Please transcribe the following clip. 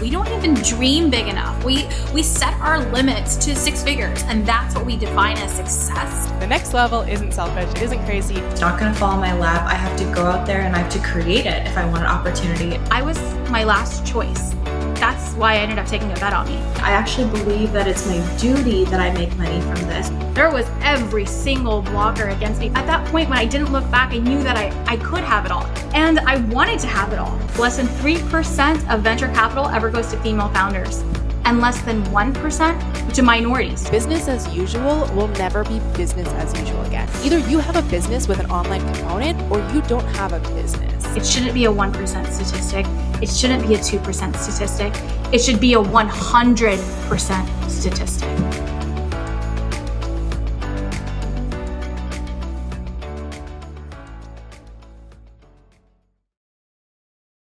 We don't even dream big enough. We set our limits to six figures, and that's what we define as success. The next level isn't selfish. It isn't crazy. It's not going to fall in my lap. I have to go out there and I have to create it if I want an opportunity. I was my last choice. That's why I ended up taking a bet on me. I actually believe that it's my duty that I make money from this. There was every single blocker against me. At that point, when I didn't look back, I knew that I could have it all. And I wanted to have it all. Less than 3% of venture capital ever goes to female founders, and less than 1% to minorities. Business as usual will never be business as usual again. Either you have a business with an online component or you don't have a business. It shouldn't be a 1% statistic. It shouldn't be a 2% statistic. It should be a 100% statistic.